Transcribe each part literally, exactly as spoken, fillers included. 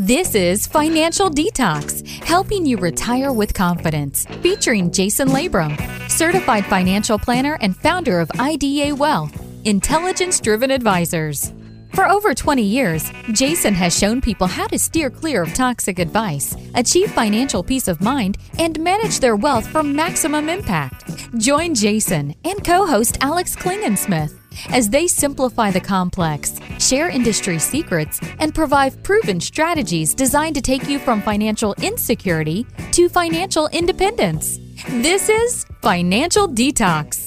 This is Financial Detox, helping you retire with confidence, featuring Jason Labrum, certified financial planner and founder of I D A Wealth, Intelligence Driven Advisors. For over twenty years, Jason has shown people how to steer clear of toxic advice, achieve financial peace of mind, and manage their wealth for maximum impact. Join Jason and co-host Alex Klingensmith as they simplify the complex, share industry secrets, and provide proven strategies designed to take you from financial insecurity to financial independence. This is Financial Detox.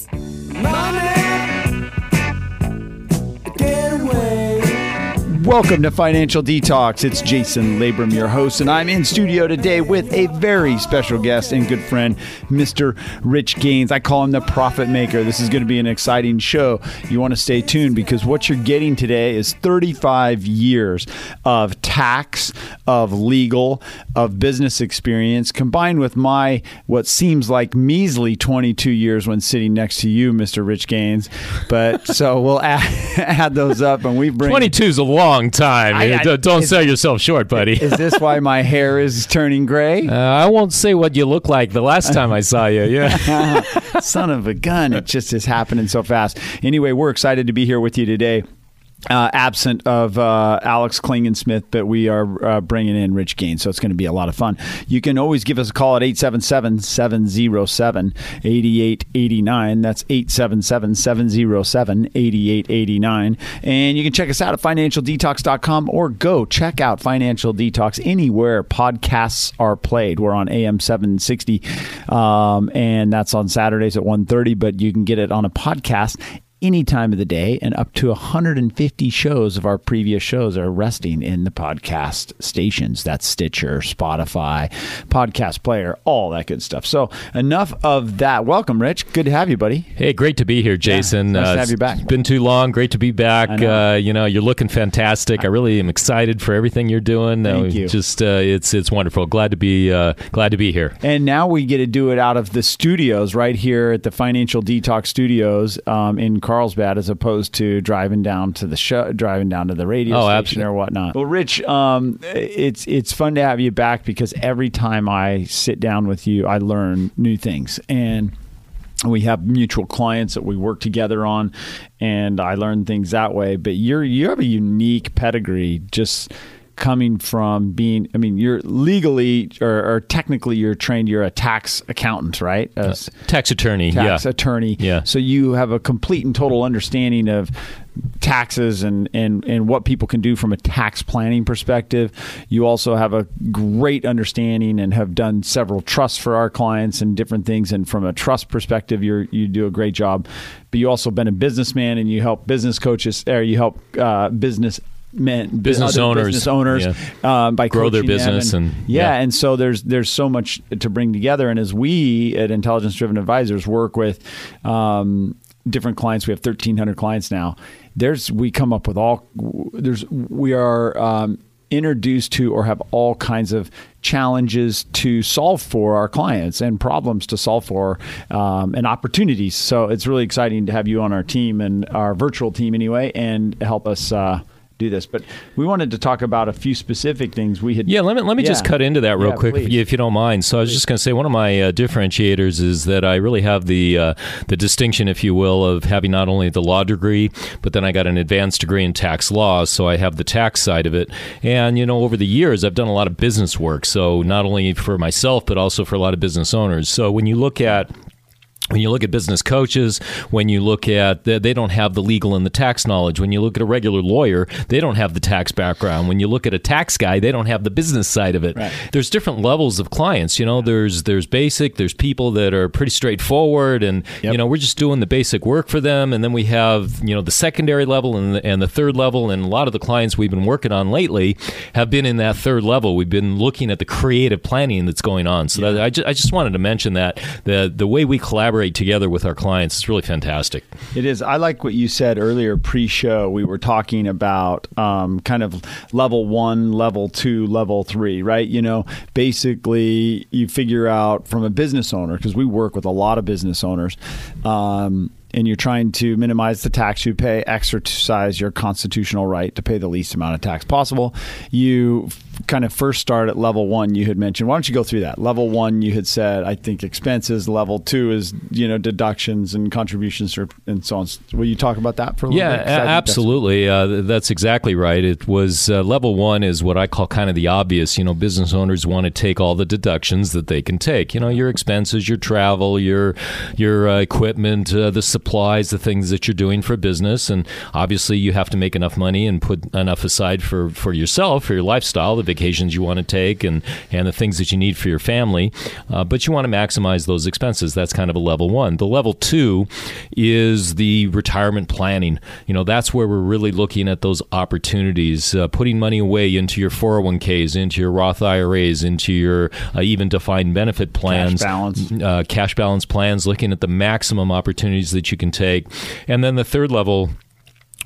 Welcome to Financial Detox. It's Jason Labrum, your host, and I'm in studio today with a very special guest and good friend, Mister Rich Gaines. I call him the Profit Maker. This is going to be an exciting show. You want to stay tuned because what you're getting today is thirty-five years of tax, of legal, of business experience, combined with my, what seems like measly twenty-two years when sitting next to you, Mister Rich Gaines. But so we'll add, add those up, and we bring... twenty-two is a long Long time. I, I, Don't is, sell yourself short, buddy. Is this why my hair is turning gray? Uh, I won't say what you look like the last time I saw you. Yeah, son of a gun. It just is happening so fast. Anyway, we're excited to be here with you today. Uh, absent of uh, Alex Klingensmith, but we are uh, bringing in Rich Gaines, so it's going to be a lot of fun. You can always give us a call at eight seven seven, seven oh seven, eight eight eight nine. That's eight seven seven, seven oh seven, eight eight eight nine. And you can check us out at Financial Detox dot com or go check out Financial Detox anywhere podcasts are played. We're on A M seven sixty, um, and that's on Saturdays at one thirty, but you can get it on a podcast any time of the day, and up to one hundred fifty shows of our previous shows are resting in the podcast stations. That's Stitcher, Spotify, Podcast Player, all that good stuff. So enough of that. Welcome, Rich. Good to have you, buddy. Hey, great to be here, Jason. Yeah, nice uh, to have you back. It's been too long. Great to be back. Know. Uh, you know, you're looking fantastic. I really am excited for everything you're doing. Thank uh, you. Just, uh, it's it's wonderful. Glad to be uh, glad to be here. And now we get to do it out of the studios right here at the Financial Detox Studios um, in Colorado. Carlsbad, as opposed to driving down to the show, driving down to the radio oh, station absolutely. or whatnot. Well, Rich, um, it's it's fun to have you back because every time I sit down with you, I learn new things, and we have mutual clients that we work together on, and I learn things that way. But you're you have a unique pedigree, just coming from being, I mean, you're legally or, or technically you're trained, you're a tax accountant, right? A uh, tax attorney. Tax yeah. attorney. Yeah. So you have a complete and total understanding of taxes and, and, and what people can do from a tax planning perspective. You also have a great understanding and have done several trusts for our clients and different things. And from a trust perspective, you you do a great job. But you also been a businessman, and you help business coaches, or you help uh, business Men, business owners, business owners yeah. um, by grow their business, and, and yeah, yeah, and so there's there's so much to bring together. And as we at Intelligence Driven Advisors work with um, different clients, we have thirteen hundred clients now. There's we come up with all there's we are um, introduced to or have all kinds of challenges to solve for our clients and problems to solve for um, and opportunities. So it's really exciting to have you on our team and our virtual team anyway, and help us. Uh, do this, but we wanted to talk about a few specific things we had. Yeah, let me let me yeah. just cut into that real yeah, quick, please. If you don't mind. So I was please. just going to say one of my uh, differentiators is that I really have the uh, the distinction, if you will, of having not only the law degree, but then I got an advanced degree in tax law, so I have the tax side of it. And you know, over the years, I've done a lot of business work, so not only for myself, but also for a lot of business owners. So when you look at When you look at business coaches, when you look at, they don't have the legal and the tax knowledge. When you look at a regular lawyer, they don't have the tax background. When you look at a tax guy, they don't have the business side of it. Right. There's different levels of clients. You know, yeah. there's there's basic, there's people that are pretty straightforward, and yep. you know, we're just doing the basic work for them. And then we have, you know, the secondary level and the, and the third level. And a lot of the clients we've been working on lately have been in that third level. We've been looking at the creative planning that's going on. So yeah. that, I just I just wanted to mention that the the way we collaborate together with our clients. It's really fantastic. It is. I like what you said earlier pre-show. We were talking about um, kind of level one, level two, level three, right? You know, basically you figure out from a business owner, because we work with a lot of business owners, um, and you're trying to minimize the tax you pay, exercise your constitutional right to pay the least amount of tax possible. You kind of first start at level one you had mentioned. Why don't you go through that? Level one, you had said, I think, expenses. Level two is, you know, deductions and contributions or, and so on. Will you talk about that for a little yeah, bit? Yeah, absolutely. That's-, uh, that's exactly right. It was uh, level one is what I call kind of the obvious. You know, business owners want to take all the deductions that they can take. You know, your expenses, your travel, your your uh, equipment, uh, the supplies, the things that you're doing for business. And obviously, you have to make enough money and put enough aside for, for yourself, for your lifestyle, the vacations you want to take, and, and the things that you need for your family. Uh, but you want to maximize those expenses. That's kind of a level one. The level two is the retirement planning. You know, that's where we're really looking at those opportunities, uh, putting money away into your four oh one k's, into your Roth I R As, into your uh, even defined benefit plans. Cash balance. Uh, cash balance plans, looking at the maximum opportunities that you can take. And then the third level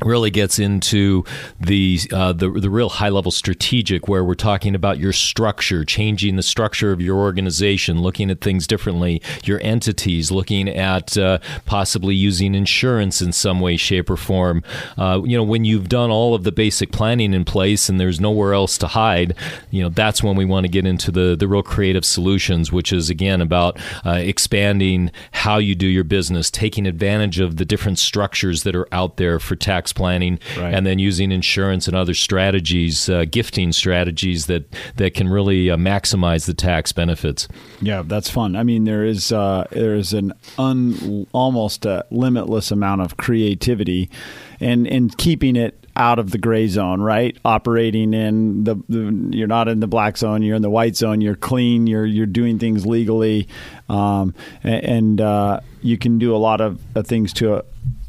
really gets into the, uh, the the real high-level strategic, where we're talking about your structure, changing the structure of your organization, looking at things differently, your entities, looking at uh, possibly using insurance in some way, shape, or form. Uh, you know, when you've done all of the basic planning in place and there's nowhere else to hide, you know, that's when we want to get into the, the real creative solutions, which is, again, about uh, expanding how you do your business, taking advantage of the different structures that are out there for tax planning, right. And then using insurance and other strategies, uh, gifting strategies that, that can really uh, maximize the tax benefits. Yeah, that's fun. I mean, there is uh, there is an un, almost a limitless amount of creativity, and and keeping it out of the gray zone, right? Operating in the, the you're not in the black zone, you're in the white zone. You're clean. You're you're doing things legally, um, and, and uh, you can do a lot of uh, things to. Uh,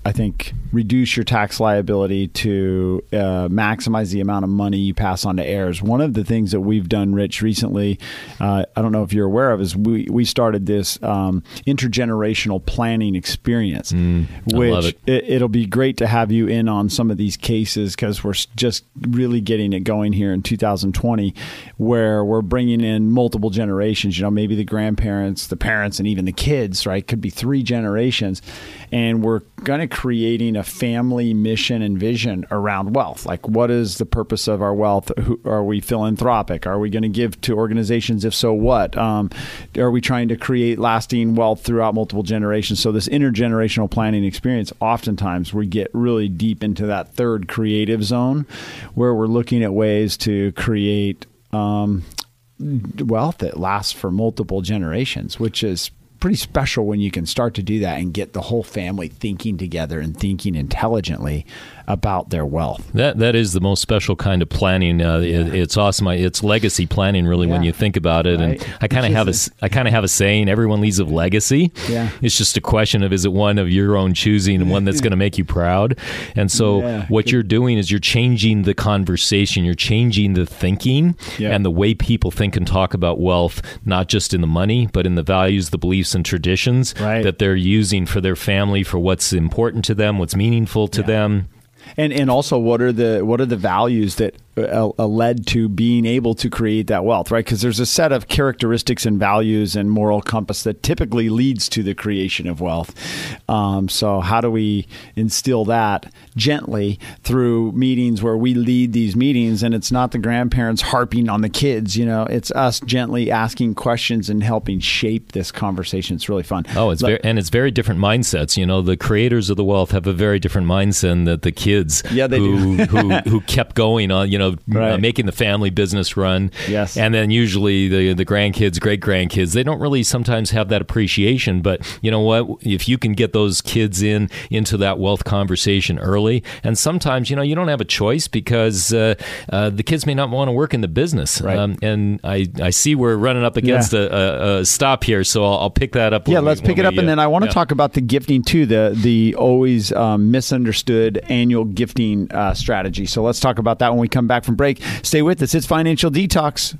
I think, reduce your tax liability to uh, maximize the amount of money you pass on to heirs. One of the things that we've done, Rich, recently, uh, I don't know if you're aware of, is we, we started this um, intergenerational planning experience, mm, which I love it. It, it'll be great to have you in on some of these cases, because we're just really getting it going here in two thousand twenty, where we're bringing in multiple generations, you know, maybe the grandparents, the parents, and even the kids, right? Could be three generations. And we're going to creating a family mission and vision around wealth. Like, what is the purpose of our wealth? Who, are we philanthropic? Are we going to give to organizations? If so, what? Um, are we trying to create lasting wealth throughout multiple generations? So this intergenerational planning experience, oftentimes we get really deep into that third creative zone, where we're looking at ways to create um, wealth that lasts for multiple generations, which is pretty special when you can start to do that and get the whole family thinking together and thinking intelligently about their wealth. That that is the most special kind of planning. Uh, yeah. it, it's awesome. It's legacy planning, really, yeah. when you think about it. Right. And I kind of have a, I kind of have a saying: everyone leaves a legacy. Yeah. It's just a question of, is it one of your own choosing and one that's going to make you proud? And so yeah. what you're doing is you're changing the conversation. You're changing the thinking yeah. and the way people think and talk about wealth, not just in the money, but in the values, the beliefs, and traditions right. that they're using for their family, for what's important to them, what's meaningful to yeah. them. And and also, what are the what are the values that uh, led to being able to create that wealth, right? Because there's a set of characteristics and values and moral compass that typically leads to the creation of wealth. Um, so how do we instill that gently through meetings where we lead these meetings, and it's not the grandparents harping on the kids, you know, it's us gently asking questions and helping shape this conversation. It's really fun. Oh, it's Let, very, and it's very different mindsets. You know, the creators of the wealth have a very different mindset that the kids Yeah, they who, do. who who kept going on, you know, right. uh, making the family business run. Yes. And then usually the, the grandkids, great grandkids, they don't really sometimes have that appreciation. But you know what? If you can get those kids in into that wealth conversation early, and sometimes, you know, you don't have a choice, because uh, uh, the kids may not want to work in the business. Right. Um, and I, I see we're running up against yeah. a, a, a stop here, so I'll, I'll pick that up. Yeah, let's we, pick it up. We, and uh, then I want to yeah. talk about the gifting too, the, the always um, misunderstood annual gifting uh, strategy. So let's talk about that when we come back from break. Stay with us. It's Financial Detox.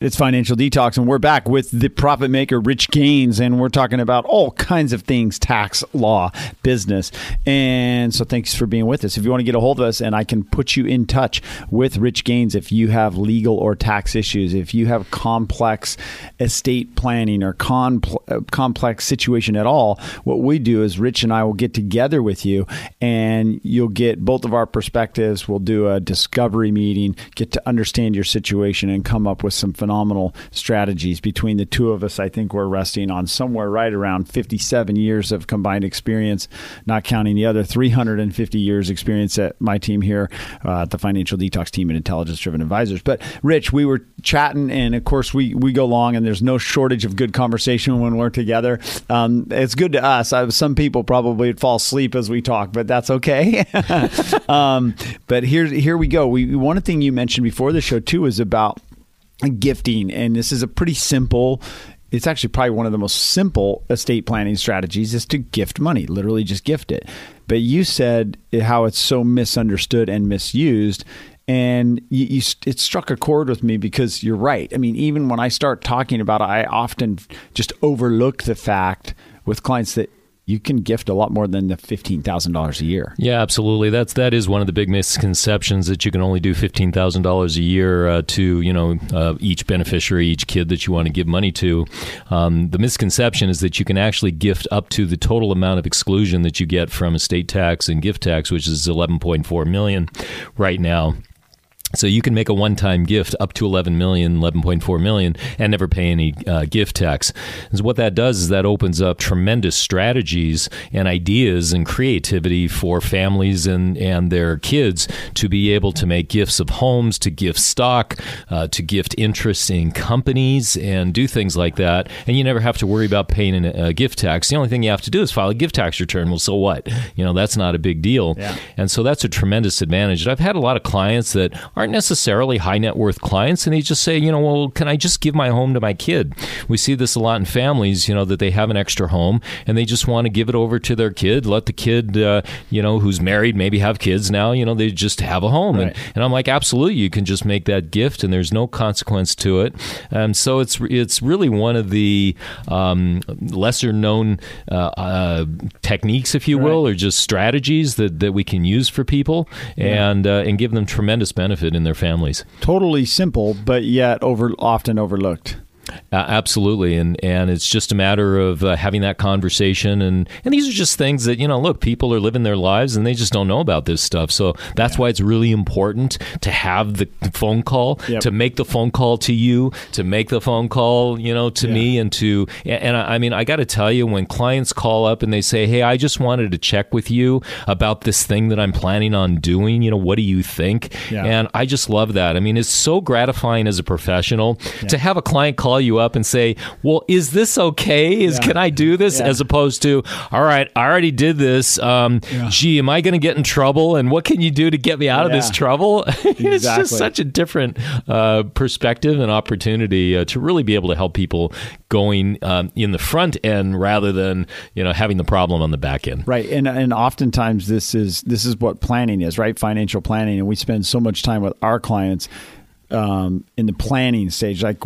It's Financial Detox, and we're back with the profit maker, Rich Gaines, and we're talking about all kinds of things, tax, law, business. And so thanks for being with us. If you want to get a hold of us, and I can put you in touch with Rich Gaines if you have legal or tax issues, if you have complex estate planning or com- complex situation at all, what we do is Rich and I will get together with you, and you'll get both of our perspectives. We'll do a discovery meeting, get to understand your situation, and come up with some phenomenal phenomenal strategies. Between the two of us, I think we're resting on somewhere right around fifty-seven years of combined experience, not counting the other three hundred fifty years experience at my team here, uh, the Financial Detox team at Intelligence Driven Advisors. But Rich, we were chatting, and of course we, we go long, and there's no shortage of good conversation when we're together. Um, it's good to us. I, some people probably would fall asleep as we talk, but that's okay. um, but here, here we go. We, one thing you mentioned before the show too is about gifting, and this is a pretty simple, it's actually probably one of the most simple estate planning strategies, is to gift money, literally just gift it. But you said how it's so misunderstood and misused, and you, you, it struck a chord with me because you're right. I mean, even when I start talking about it, I often just overlook the fact with clients that you can gift a lot more than the fifteen thousand dollars a year. Yeah, absolutely. That's, that is one of the big misconceptions, that you can only do fifteen thousand dollars a year uh, to, you know, uh, each beneficiary, each kid that you want to give money to. Um, the misconception is that you can actually gift up to the total amount of exclusion that you get from estate tax and gift tax, which is eleven point four million dollars right now. So you can make a one-time gift up to eleven million dollars, eleven point four million dollars, and never pay any uh, gift tax. And so what that does is that opens up tremendous strategies and ideas and creativity for families and, and their kids to be able to make gifts of homes, to gift stock, uh, to gift interest in companies, and do things like that. And you never have to worry about paying a gift tax. The only thing you have to do is file a gift tax return. Well, so what? You know, that's not a big deal. Yeah. And so that's a tremendous advantage. And I've had a lot of clients that aren't necessarily high net worth clients, and they just say, you know, well, can I just give my home to my kid? We see this a lot in families, you know, that they have an extra home and they just want to give it over to their kid, let the kid, uh, you know, who's married, maybe have kids now, you know, they just have a home. Right. And, and I'm like, absolutely, you can just make that gift and there's no consequence to it. And so it's it's really one of the um, lesser known uh, uh, techniques, if you will, right, or just strategies that, that we can use for people, yeah, and uh, and give them tremendous benefit in their families. Totally simple, but yet over often overlooked. Uh, absolutely. And and it's just a matter of uh, having that conversation. And, and these are just things that, you know, look, people are living their lives and they just don't know about this stuff. So that's yeah. why it's really important to have the phone call, yep, to make the phone call to you, to make the phone call, you know, to yeah. me and to, and I, I mean, I got to tell you, when clients call up and they say, hey, I just wanted to check with you about this thing that I'm planning on doing, you know, what do you think? Yeah. And I just love that. I mean, it's so gratifying as a professional yeah. to have a client call you up and say, well, is this okay? Is yeah. can I do this? Yeah. As opposed to, all right, I already did this. Um, yeah. Gee, am I going to get in trouble? And what can you do to get me out yeah. of this trouble? Exactly. It's just such a different uh, perspective and opportunity uh, to really be able to help people going um, in the front end rather than, you know, having the problem on the back end. Right. And and oftentimes this is this is what planning is, right? Financial planning. And we spend so much time with our clients Um, in the planning stage. Like,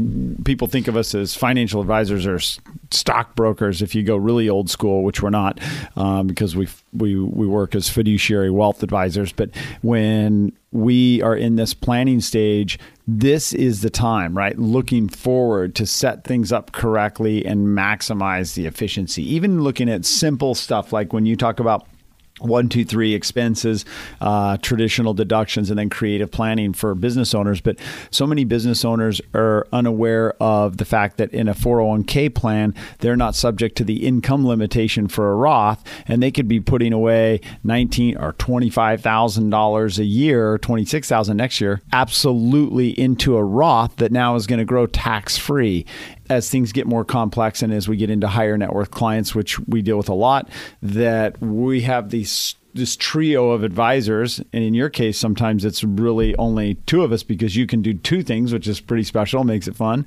people think of us as financial advisors or s- stockbrokers if you go really old school, which we're not, um, because we we we work as fiduciary wealth advisors. But when we are in this planning stage, this is the time, right? Looking forward to set things up correctly and maximize the efficiency. Even looking at simple stuff like when you talk about one, two, three expenses, uh, traditional deductions, and then creative planning for business owners. But so many business owners are unaware of the fact that in a four oh one k plan, they're not subject to the income limitation for a Roth, and they could be putting away nineteen or twenty-five thousand dollars a year, twenty-six thousand dollars next year, absolutely into a Roth that now is going to grow tax-free. As things get more complex and as we get into higher net worth clients, which we deal with a lot, that we have these this trio of advisors. And in your case, sometimes it's really only two of us because you can do two things, which is pretty special, makes it fun.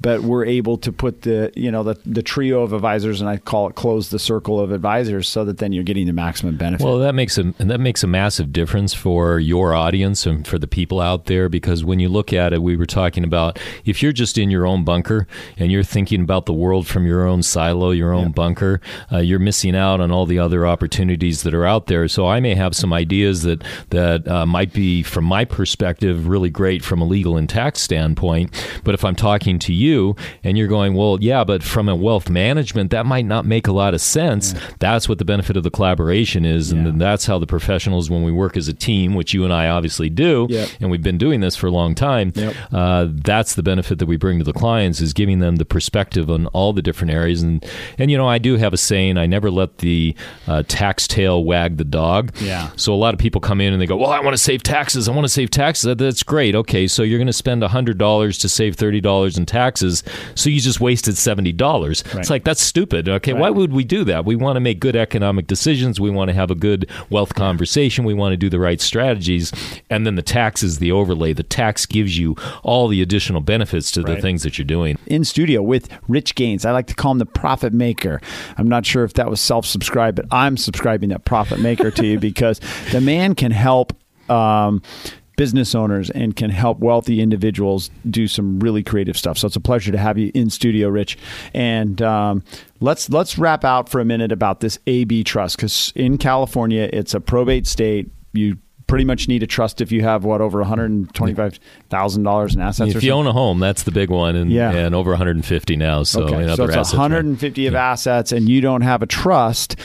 but we're able to put the, you know, the, the trio of advisors, and I call it close the circle of advisors, so that then you're getting the maximum benefit. Well, that makes a, that makes a massive difference for your audience and for the people out there, because when you look at it, we were talking about if you're just in your own bunker and you're thinking about the world from your own silo, your own yeah. bunker, uh, you're missing out on all the other opportunities that are out there. So I may have some ideas that, that uh, might be, from my perspective, really great from a legal and tax standpoint. But if I'm talking to you and you're going, well, yeah, but from a wealth management, that might not make a lot of sense. Yeah. That's what the benefit of the collaboration is. And yeah. that's how the professionals, when we work as a team, which you and I obviously do, yep. and we've been doing this for a long time, yep. uh, that's the benefit that we bring to the clients, is giving them the perspective on all the different areas. And, and you know, I do have a saying, I never let the uh, tax tail wag the dog. Yeah. So a lot of people come in and they go, well, I want to save taxes. I want to save taxes. That's great. Okay, so you're going to spend one hundred dollars to save thirty dollars in taxes, so you just wasted seventy dollars. Right. It's like, that's stupid. Okay, right. Why would we do that? We want to make good economic decisions. We want to have a good wealth conversation. We want to do the right strategies. And then the tax is the overlay. The tax gives you all the additional benefits to right. the things that you're doing. In studio with Rich Gaines. I like to call him the profit maker. I'm not sure if that was self-subscribed, but I'm subscribing that profit maker to you, because the man can help um, business owners and can help wealthy individuals do some really creative stuff. So it's a pleasure to have you in studio, Rich. And um, let's let's wrap out for a minute about this A B trust, because in California, it's a probate state. You pretty much need a trust if you have, what, over one hundred twenty-five thousand dollars in assets. If or you own a home, that's the big one, and, yeah. and over one hundred fifty now. So, okay. so it's assets, one hundred fifty right? of yeah. assets, and you don't have a trust.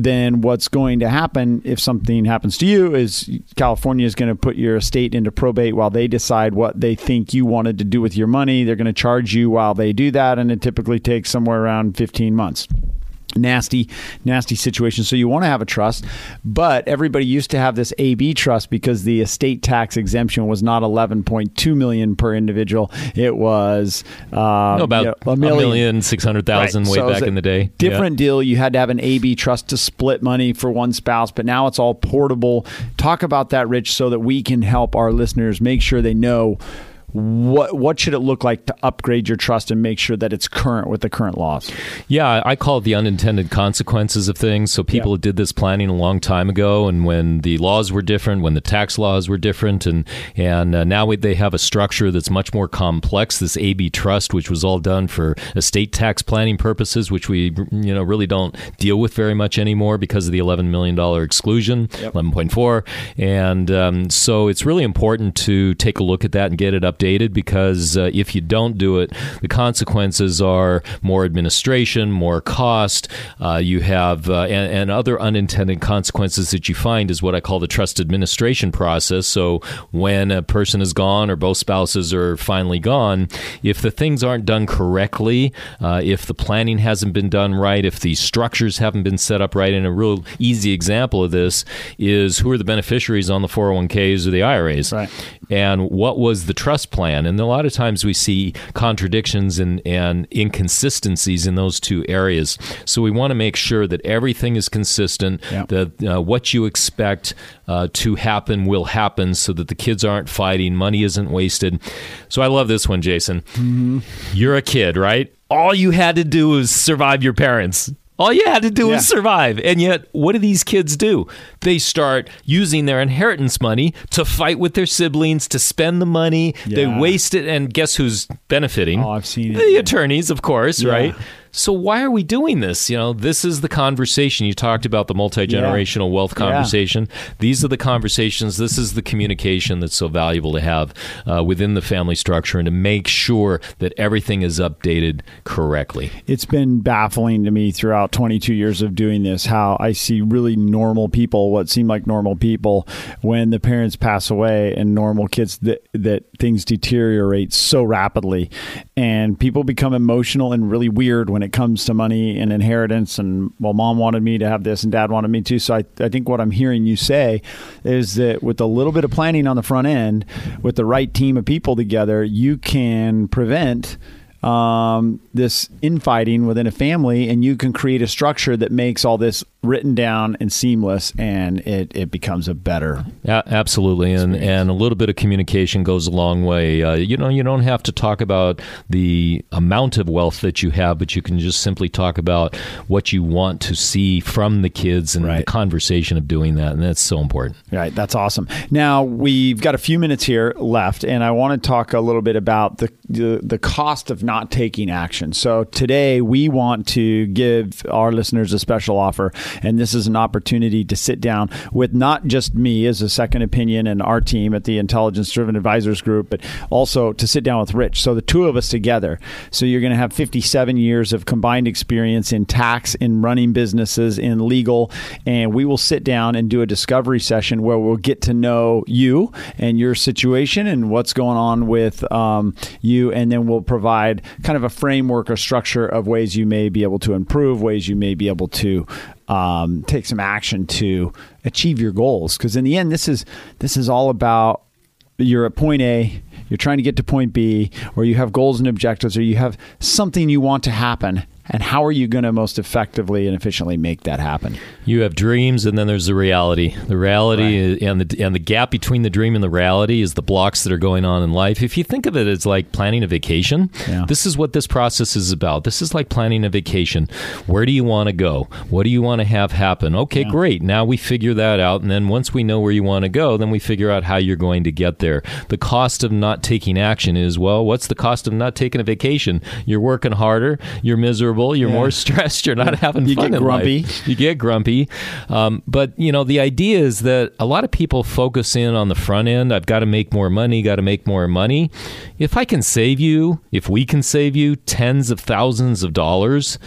Then what's going to happen if something happens to you is California is going to put your estate into probate while they decide what they think you wanted to do with your money. They're going to charge you while they do that, and it typically takes somewhere around fifteen months. Nasty, nasty situation. So you want to have a trust, but everybody used to have this A B trust because the estate tax exemption was not eleven point two million dollars per individual. It was uh, no, about you know, a million, a million six hundred thousand right. way so back in the day. Different yeah. deal. You had to have an A B trust to split money for one spouse, but now it's all portable. Talk about that, Rich, so that we can help our listeners make sure they know What what should it look like to upgrade your trust and make sure that it's current with the current laws? Yeah, I call it the unintended consequences of things. So people yeah. did this planning a long time ago, and when the laws were different, when the tax laws were different, and and uh, now we, they have a structure that's much more complex. This A B trust, which was all done for estate tax planning purposes, which we you know really don't deal with very much anymore because of the eleven million dollars exclusion, yep. eleven point four, and um, so it's really important to take a look at that and get it up. Updated, because uh, if you don't do it, the consequences are more administration, more cost. Uh, you have uh, and, and other unintended consequences that you find is what I call the trust administration process. So when a person is gone or both spouses are finally gone, if the things aren't done correctly, uh, if the planning hasn't been done right, if the structures haven't been set up right, and a real easy example of this is who are the beneficiaries on the four oh one k's or the I R A's, right. and what was the trust plan. And a lot of times we see contradictions and, and inconsistencies in those two areas. So we want to make sure that everything is consistent, yeah. that uh, what you expect uh, to happen will happen, so that the kids aren't fighting, money isn't wasted. So I love this one, Jason. Mm-hmm. You're a kid, right? All you had to do was survive your parents. All you had to do yeah. was survive. And yet, what do these kids do? They start using their inheritance money to fight with their siblings, to spend the money. Yeah. They waste it. And guess who's benefiting? Oh, I've seen it. The attorneys, of course, yeah. right? So why are we doing this? You know, this is the conversation. You talked about the multi-generational yeah. wealth conversation. Yeah. These are the conversations. This is the communication that's so valuable to have uh, within the family structure, and to make sure that everything is updated correctly. It's been baffling to me throughout twenty-two years of doing this, how I see really normal people, what seem like normal people, when the parents pass away, and normal kids, that, that things deteriorate so rapidly. And people become emotional and really weird when when it comes to money and inheritance, and well, mom wanted me to have this and dad wanted me to. So I, I think what I'm hearing you say is that with a little bit of planning on the front end, with the right team of people together, you can prevent um, this infighting within a family, and you can create a structure that makes all this written down and seamless, and it, it becomes a better yeah, absolutely experience. and and a little bit of communication goes a long way. Uh, you know, you don't have to talk about the amount of wealth that you have, but you can just simply talk about what you want to see from the kids and right. the conversation of doing that, and that's so important. Right, that's awesome. Now, we've got a few minutes here left, and I want to talk a little bit about the the, the cost of not taking action. So today, we want to give our listeners a special offer. And this is an opportunity to sit down with not just me as a second opinion and our team at the Intelligence Driven Advisors Group, but also to sit down with Rich. So the two of us together. So you're going to have fifty-seven years of combined experience in tax, in running businesses, in legal. And we will sit down and do a discovery session where we'll get to know you and your situation and what's going on with um, you. And then we'll provide kind of a framework or structure of ways you may be able to improve, ways you may be able to Um, take some action to achieve your goals. Because in the end, this is this is all about, you're at point A, you're trying to get to point B, or you have goals and objectives, or you have something you want to happen. And how are you going to most effectively and efficiently make that happen? You have dreams, and then there's the reality. The reality right. is, and the and the gap between the dream and the reality is the blocks that are going on in life. If you think of it as like planning a vacation, yeah. this is what this process is about. This is like planning a vacation. Where do you want to go? What do you want to have happen? Okay, yeah. great. Now we figure that out. And then once we know where you want to go, then we figure out how you're going to get there. The cost of not taking action is, well, what's the cost of not taking a vacation? You're working harder. You're miserable. You're yeah. more stressed. You're not having you fun. Get in grumpy. Life. You get grumpy. Um, but you know, the idea is that a lot of people focus in on the front end. I've got to make more money. Got to make more money. If I can save you, if we can save you tens of thousands of dollars,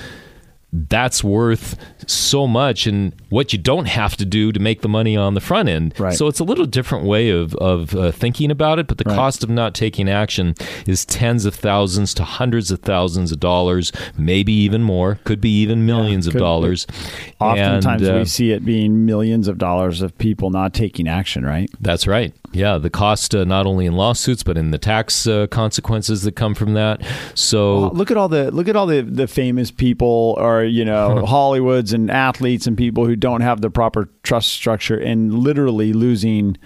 that's worth so much in what you don't have to do to make the money on the front end. Right. So it's a little different way of, of uh, thinking about it, but the right. cost of not taking action is tens of thousands to hundreds of thousands of dollars, maybe even more, could be even millions yeah, of dollars. Be. Oftentimes and, uh, we see it being millions of dollars of people not taking action, right? That's right. Yeah, the cost uh, not only in lawsuits but in the tax uh, consequences that come from that. So well, look at all the look at all the, the famous people, or you know, Hollywoods and athletes and people who don't have the proper trust structure and literally losing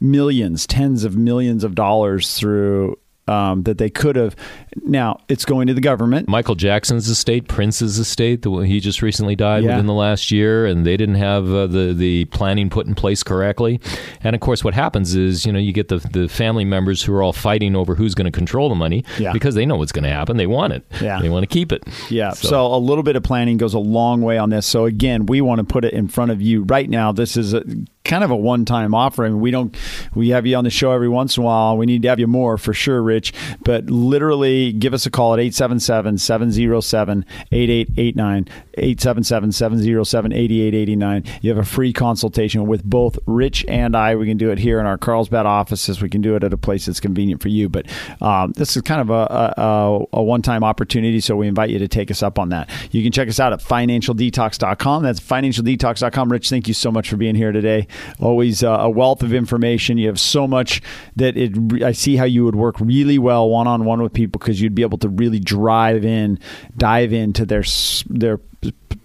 millions, tens of millions of dollars through. Um, that they could have. Now, it's going to the government. Michael Jackson's estate, Prince's estate, the, he just recently died yeah. within the last year, and they didn't have uh, the, the planning put in place correctly. And of course, what happens is, you know, you get the, the family members who are all fighting over who's going to control the money yeah. because they know what's going to happen. They want it. Yeah. They want to keep it. Yeah. So. so a little bit of planning goes a long way on this. So again, we want to put it in front of you right now. This is a kind of a one-time offer. I mean, we don't, we have you on the show every once in a while. We need to have you more for sure, Rich. But literally, give us a call at eight seven seven, seven zero seven, eight eight eight nine, eight seven seven, seven zero seven, eight eight eight nine. You have a free consultation with both Rich and I. We can do it here in our Carlsbad offices. We can do it at a place that's convenient for you. But um, this is kind of a, a, a one-time opportunity, so we invite you to take us up on that. You can check us out at financial detox dot com. That's financial detox dot com. Rich, thank you so much for being here today. Always uh, a wealth of information. You have so much that it. I see how you would work really well one-on-one with people because you'd be able to really drive in, dive into their their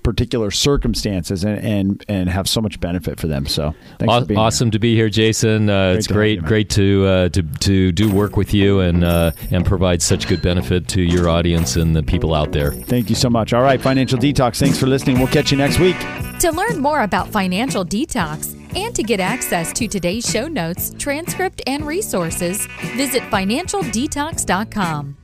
particular circumstances and and, and have so much benefit for them. So thanks awesome for being awesome here. To be here, Jason. Uh, great it's great, you, great to uh, to to do work with you and uh, and provide such good benefit to your audience and the people out there. Thank you so much. All right, Financial Detox. Thanks for listening. We'll catch you next week. To learn more about Financial Detox, and to get access to today's show notes, transcript, and resources, visit financial detox dot com.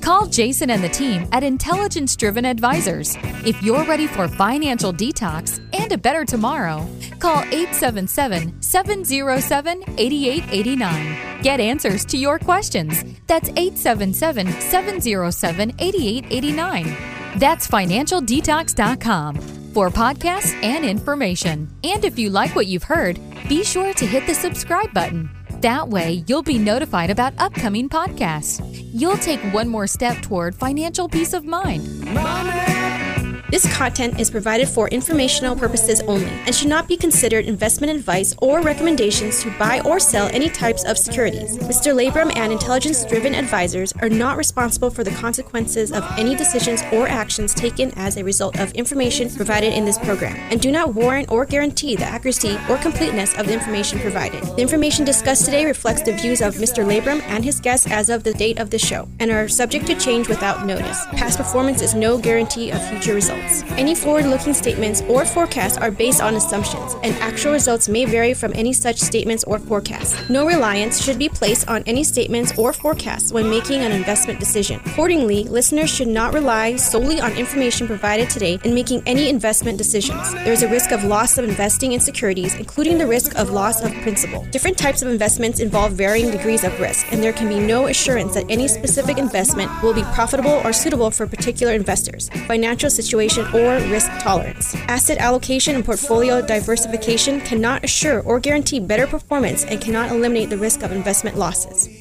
Call Jason and the team at Intelligence Driven Advisors. If you're ready for financial detox and a better tomorrow, call eight seven seven, seven zero seven, eight eight eight nine. Get answers to your questions. That's eight seven seven, seven zero seven, eight eight eight nine. That's financial detox dot com. For podcasts and information. And if you like what you've heard, be sure to hit the subscribe button. That way, you'll be notified about upcoming podcasts. You'll take one more step toward financial peace of mind. Money. This content is provided for informational purposes only and should not be considered investment advice or recommendations to buy or sell any types of securities. Mister Labrum and Intelligence Driven Advisors are not responsible for the consequences of any decisions or actions taken as a result of information provided in this program and do not warrant or guarantee the accuracy or completeness of the information provided. The information discussed today reflects the views of Mister Labrum and his guests as of the date of the show and are subject to change without notice. Past performance is no guarantee of future results. Any forward-looking statements or forecasts are based on assumptions, and actual results may vary from any such statements or forecasts. No reliance should be placed on any statements or forecasts when making an investment decision. Accordingly, listeners should not rely solely on information provided today in making any investment decisions. There is a risk of loss of investing in securities, including the risk of loss of principal. Different types of investments involve varying degrees of risk, and there can be no assurance that any specific investment will be profitable or suitable for particular investors, financial situation, or risk tolerance. Asset allocation and portfolio diversification cannot assure or guarantee better performance and cannot eliminate the risk of investment losses.